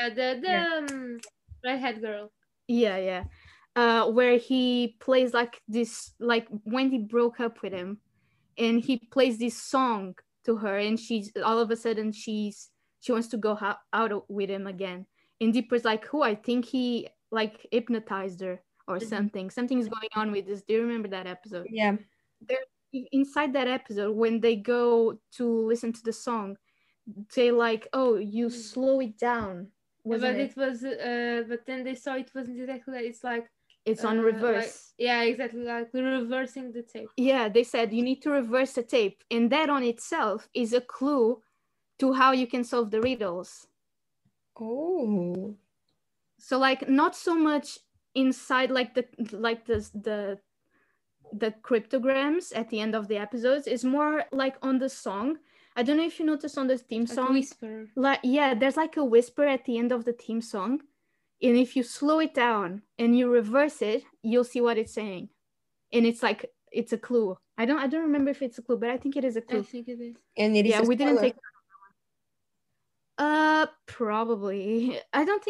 about? Yeah, the redhead girl. Yeah, yeah. Where he plays like this, like Wendy broke up with him and he plays this song to her and she wants to go out with him again. And Dipper's like, I think he like hypnotized her or mm-hmm. something. Something's going on with this. Do you remember that episode? Yeah. Inside that episode, when they go to listen to the song, they like, you slow it down. But then they saw it wasn't exactly that. It's like, it's on reverse. Exactly. Like reversing the tape. Yeah, they said you need to reverse the tape. And that on itself is a clue to how you can solve the riddles. Oh. So like not so much inside the cryptograms at the end of the episodes. It's more like on the song. I don't know if you noticed on the theme song. Like whisper. There's like a whisper at the end of the theme song. And if you slow it down and you reverse it, you'll see what it's saying. And it's like it's a clue. I don't remember if it's a clue, but I think it is a clue. I think it is. And it is we didn't take Probably. I don't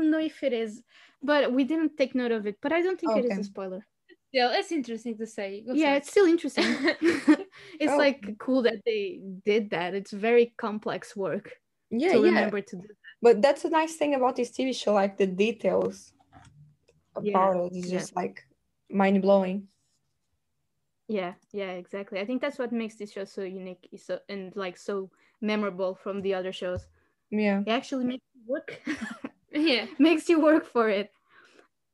know if it is, but we didn't take note of it, but I don't think it is a spoiler. Yeah, it's interesting to say. It's still interesting. It's cool that they did that. It's very complex work remember to do that. But that's a nice thing about this TV show, like the details about it is just like mind-blowing. Yeah, exactly. I think that's what makes this show so unique so memorable from the other shows. Yeah, it actually makes you work. Makes you work for it.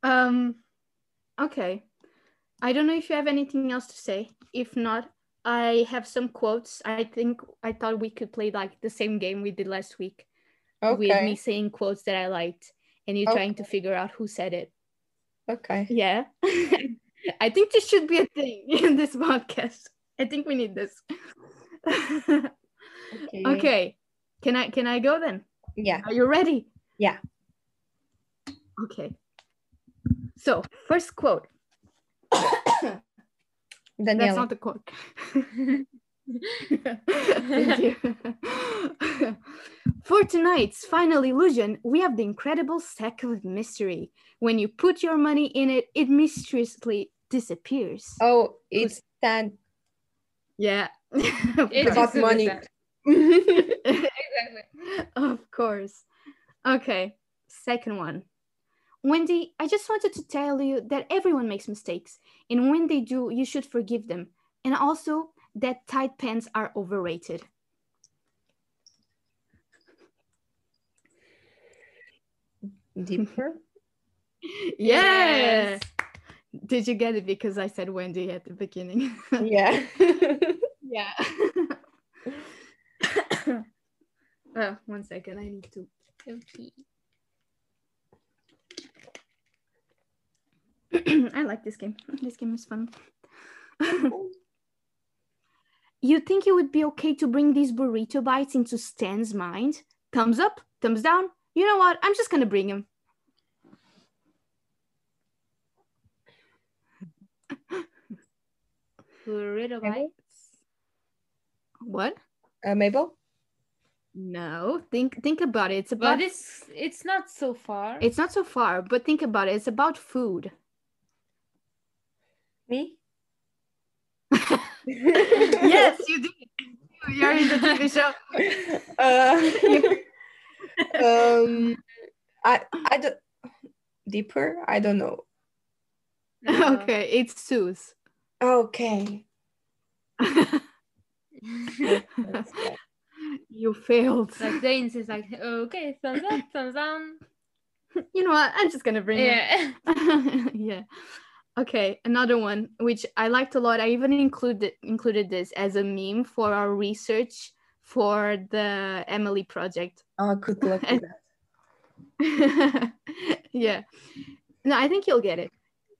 Okay, I don't know if you have anything else to say. If not, I have some quotes. I thought we could play like the same game we did last week, with me saying quotes that I liked and you trying to figure out who said it. Okay. Yeah. I think this should be a thing in this podcast. I think we need this. Okay. Can I go then? Yeah. Are you ready? Yeah. Okay. So, first quote. Daniela. That's not the quote. Thank you. For tonight's final illusion, we have the incredible sack of mystery. When you put your money in it, it mysteriously disappears. Oh, it's Stan. Yeah. It's about money. Exactly. Of course. Okay, second one. Wendy, I just wanted to tell you that everyone makes mistakes, and when they do, you should forgive them. And also that tight pants are overrated. Dipper? Yes! Did you get it because I said Wendy at the beginning? Yeah. Yeah. Oh, one second, I need to pee. I like this game. This game is fun. You think it would be okay to bring these burrito bites into Stan's mind? Thumbs up, thumbs down. You know what? I'm just going to bring him. Burrito bites? What? Mabel? No, think about it. It's about... But it's not so far. It's not so far, but think about it. It's about food. Me? Yes, you did. You're in the TV show. I don't... Dipper? I don't know. Okay, it's Soos. Okay. You failed. Like Danes is like, okay, thumbs up, thumbs down. You know what? I'm just gonna bring it. Yeah. Yeah. Okay, another one which I liked a lot. I even included this as a meme for our research for the Emily project. Oh, good luck with that. Yeah. No, I think you'll get it.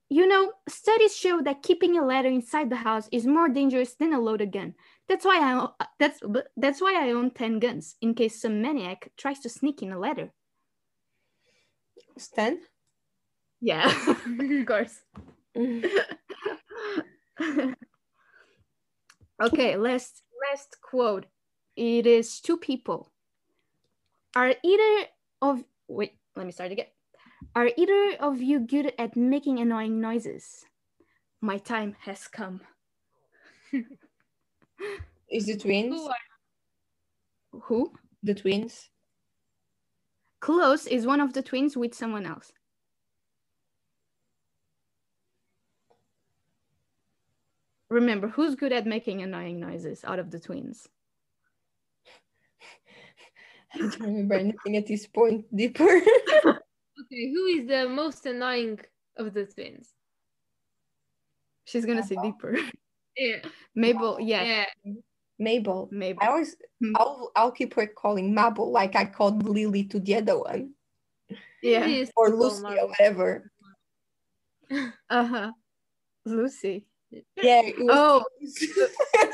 You know, studies show that keeping a ladder inside the house is more dangerous than a loaded gun. That's why I own 10 guns in case some maniac tries to sneak in a ladder. It's 10? Yeah, of course. Okay, last quote. It is two people. Are either of you good at making annoying noises? My time has come. Is the twins? Who? The twins. Close is one of the twins with someone else. Remember, who's good at making annoying noises out of the twins? I don't remember anything at this point, Dipper. Okay, who is the most annoying of the twins? She's gonna say Dipper. Yeah. Mabel, yeah. Mabel. I'll keep her calling Mabel like I called Lily to the other one. Yeah. Or Lucy or whatever. Lucy. Yeah.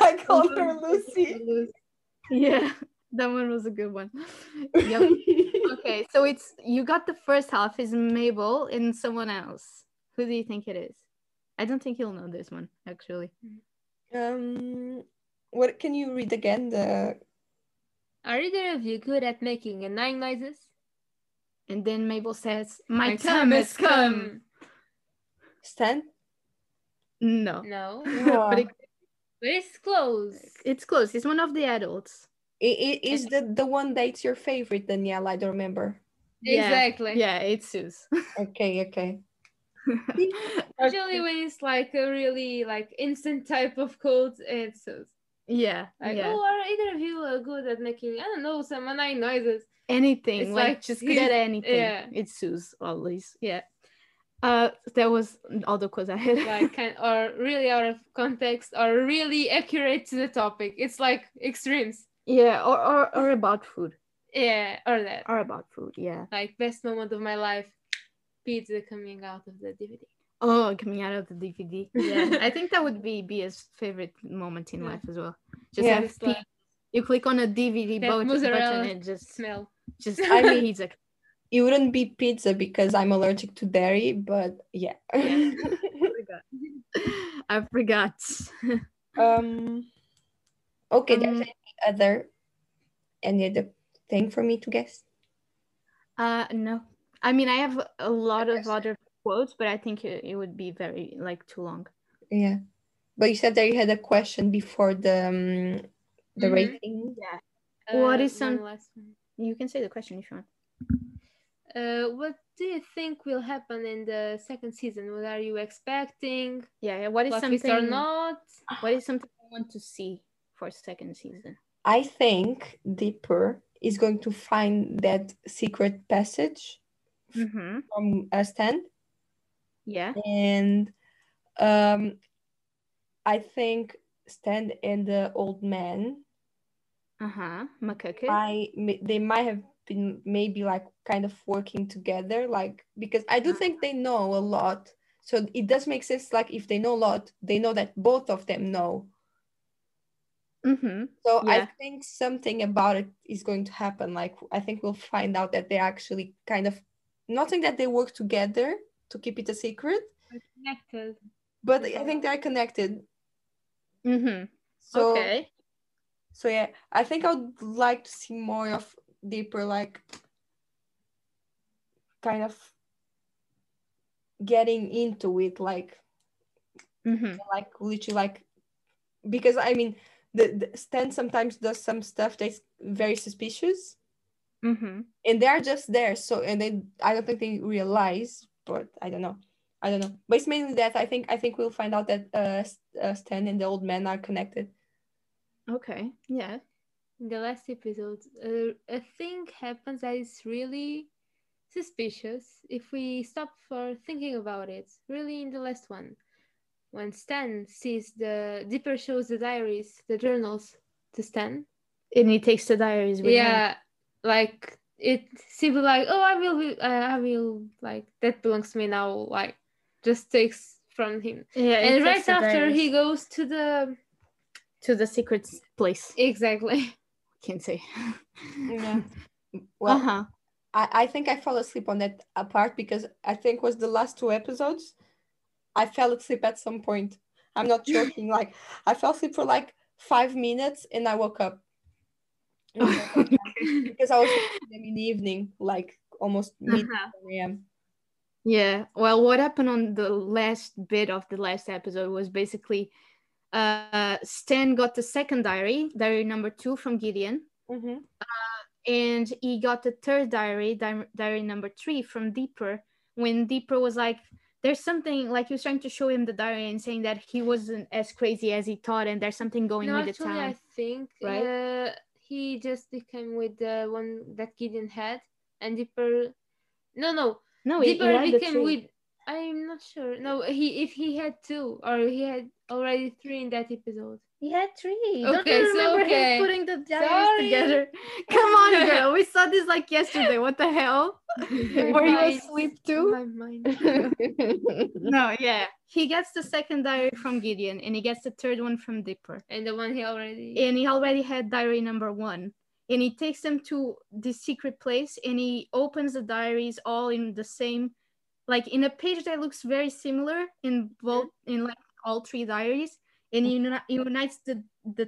I called her Lucy. Yeah. That one was a good one. Yep. Okay, so it's you got the first half is Mabel and someone else. Who do you think it is? I don't think you'll know this one actually. What can you read again? The Are either of you good at making a nine noises? And then Mabel says, my time has come. Stan? No. No. But it's close. It's close. It's one of the adults. It is the one that's your favorite, Danielle, I don't remember. Yeah. Exactly. Yeah, it's Soos. Okay. Usually when it's like a really like instant type of code, it's Soos. Yeah. Oh, are either of you good at making, I don't know, some annoying noises? Anything. It's like just good at anything. Yeah. It's Soos, always. Yeah. That was all the quotes I had. Like, or really out of context, or really accurate to the topic. It's like extremes. Yeah, or about food. Yeah, or that. Or about food, yeah. Like, best moment of my life, pizza coming out of the DVD. Oh, coming out of the DVD. Yeah, I think that would be Bia's favorite moment in life as well. Just like, you click on a DVD button and just smell. Just pizza. It wouldn't be pizza because I'm allergic to dairy, but yeah. I forgot. Okay, there's any other thing for me to guess? No. I mean, I have a lot of other quotes, but I think it would be very too long. Yeah, but you said that you had a question before the rating. Yeah. What is some? You can say the question if you want. What do you think will happen in the second season? What are you expecting? Yeah. What is something or not? What is something you want to see for second season? I think Dipper is going to find that secret passage from Stan. Yeah. And I think Stan and the old man. McGucket. They might have been maybe kind of working together, because I do think they know a lot, so it does make sense. If they know a lot, they know that both of them know. So I think something about it is going to happen. I think we'll find out that they actually not saying that they work together to keep it a secret. They're connected, but I think they're connected. So, okay. So yeah, I think I would like to see more of Dipper, getting into it, literally, because I mean, the Stan sometimes does some stuff that's very suspicious, and they're just there. So, and I don't think they realize, but I don't know. But it's mainly that I think we'll find out that Stan and the old man are connected. Okay. Yeah. In the last episode, a thing happens that is really suspicious if we stop for thinking about it. Really, in the last one, when Stan sees Dipper shows the diaries, the journals to Stan, and he takes the diaries with him. It seems oh, I will that belongs to me now. Just takes from him. Yeah, and right after he goes to the secret place. Exactly. Can't say. Yeah. Well, I think I fell asleep on that part because I think was the last two episodes. I fell asleep at some point. I'm not joking. I fell asleep for 5 minutes and I woke up. Because I was watching them in the evening, almost mid-AM. Yeah. Well, what happened on the last bit of the last episode was basically Stan got the second diary number 2 from Gideon. And he got the third diary number 3 from Dipper, when Dipper was there's something, he was trying to show him the diary and saying that he wasn't as crazy as he thought and there's something going on with the town. I think he just became with the one that Gideon had, and Dipper Dipper became with, I'm not sure. No, he had 2, or he had already 3 in that episode. He had 3. Okay, don't remember him putting the diaries together. Come on, girl. We saw this yesterday. What the hell? Were you asleep too? My mind. No, yeah. He gets the second diary from Gideon, and he gets the third one from Dipper. And the one he already had diary number 1. And he takes them to this secret place, and he opens the diaries all in the same, in a page that looks very similar in both, in all 3 diaries. And he unites the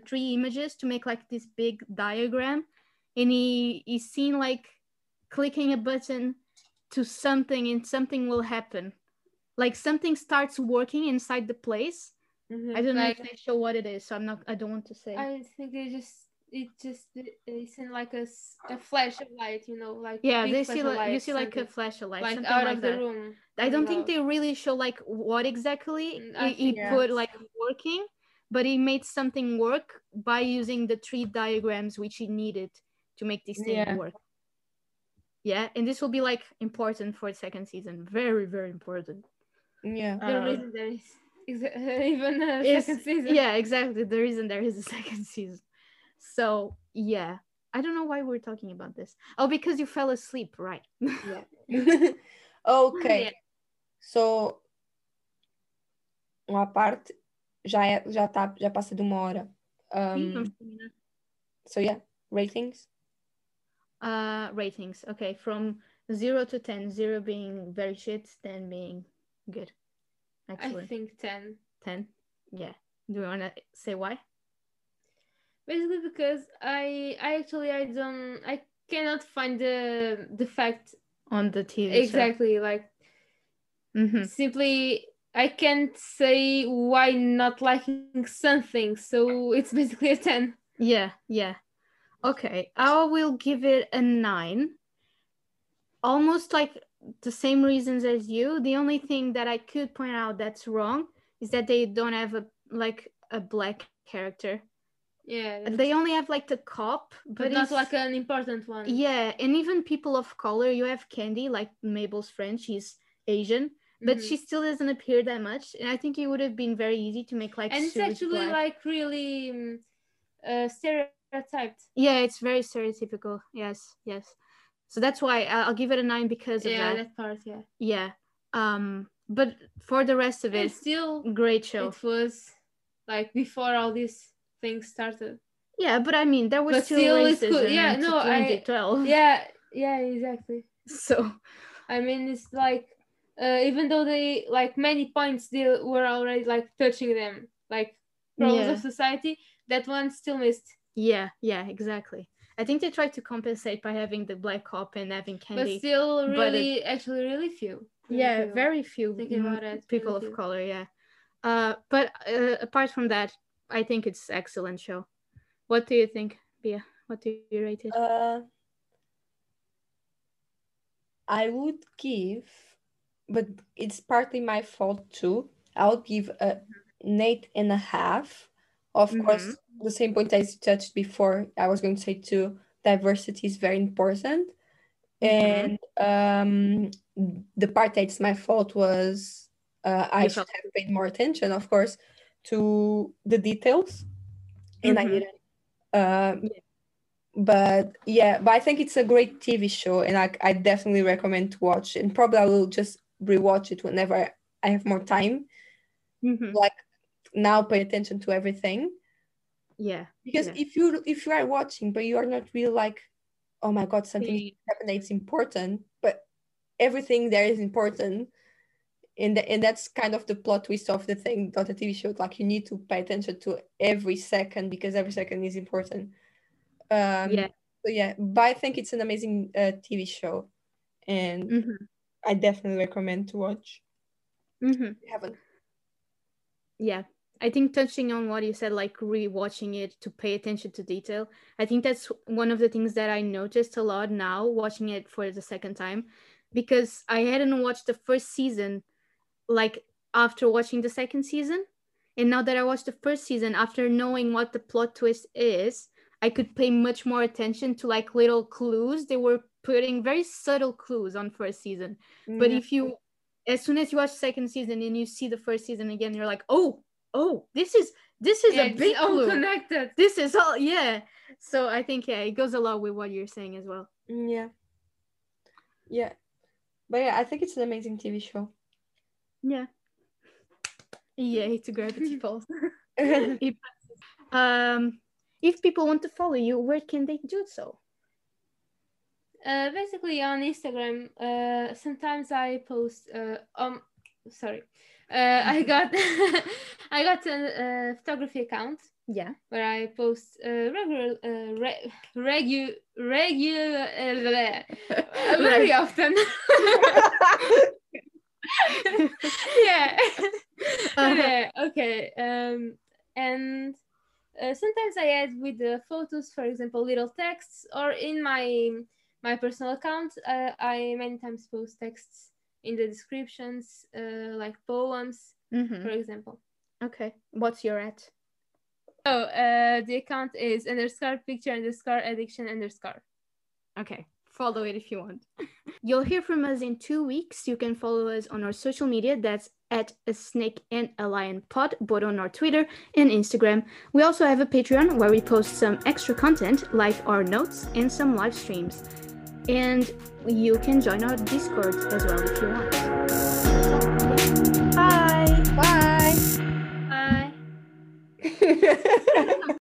3 images to make this big diagram. and he's seen like clicking a button to something and something will happen. Like something starts working inside the place. Mm-hmm. I don't know if they show what it is, so I don't want to say. I think they it's in like a flash of light, you know, like you see a flash of light, like something out like of that. The room. I don't think they really show like what exactly he put like working, but he made something work by using the three diagrams which he needed to make this thing work. Yeah, and this will be like important for the second season. Very, very important. Yeah. The reason there is even a second season. Yeah, exactly. The reason there is a second season. So, yeah. I don't know why we're talking about this. Oh, because you fell asleep, right? Yeah. Okay. Yeah. So, uma parte já passa de uma hora. So, yeah. Ratings? Ratings. Okay, from 0 to 10. 0 being very shit, 10 being good. Excellent. I think 10. 10? Yeah. Do you want to say why? Basically because I cannot find the fact on the TV exactly show. Like simply I can't say why not liking something, so it's basically a 10. Yeah Okay, I will give it a 9, almost like the same reasons as you. The only thing that I could point out that's wrong is that they don't have a black character. Yeah, they only have like the cop, but not like an important one. Yeah, and even people of color, you have Candy, like Mabel's friend, she's Asian, but she still doesn't appear that much. And I think it would have been very easy to make like. And it's actually black. Like really stereotyped. Yeah, it's very stereotypical. Yes. So that's why I'll give it a 9 because of that. Yeah, that part. Yeah. But for the rest of it, still great show. It was like before all this. Things started. Yeah, but I mean there was still racism cool. Yeah, no, 2012. Yeah, exactly. So I mean it's like even though they like many points they were already like touching them, like problems of society, that one still missed. Yeah, exactly. I think they tried to compensate by having the black cop and having Candy. But still really few. Yeah, very few people of color, yeah. But apart from that, I think it's an excellent show. What do you think, Bia? What do you rate it? I would give, but it's partly my fault too. I would give an 8.5. Of course, the same point I touched before. I was going to say too, diversity is very important. Mm-hmm. And the part that's my fault was I should have paid more attention, of course, to the details, and I didn't. But I think it's a great TV show, and I definitely recommend to watch. And probably I will just rewatch it whenever I have more time. Mm-hmm. Like now, pay attention to everything. Yeah, because if you are watching, but you are not really like, oh my god, something happened. It's important, but everything there is important. And that's kind of the plot twist of the thing, not the TV show. Like, you need to pay attention to every second because every second is important. But I think it's an amazing TV show. And I definitely recommend to watch. Mm-hmm. If you haven't. Yeah. I think touching on what you said, like rewatching it to pay attention to detail. I think that's one of the things that I noticed a lot now, watching it for the second time. Because I hadn't watched the first season like after watching the second season, and now that I watched the first season, after knowing what the plot twist is, I could pay much more attention to like little clues. They were putting very subtle clues on first season, but if you, as soon as you watch second season and you see the first season again, you're like, oh, this is a big clue. Connected. This is all, yeah. So I think it goes along with what you're saying as well. Yeah. But I think it's an amazing TV show. Yeah, to Gravity Falls. If people want to follow you, where can they do so? Basically on Instagram. Sometimes I post. I got a photography account. Yeah. Where I post very often. Yeah. Okay. And sometimes I add with the photos, for example, little texts, or in my personal account, I many times post texts in the descriptions, like poems, for example. Okay. What's your at? Oh, the account is _picture_addiction_. Okay. Follow it if you want. You'll hear from us in 2 weeks. You can follow us on our social media. That's @ASnakeAndALionPod, both on our Twitter and Instagram. We also have a Patreon where we post some extra content, like our notes and some live streams. And you can join our Discord as well if you want.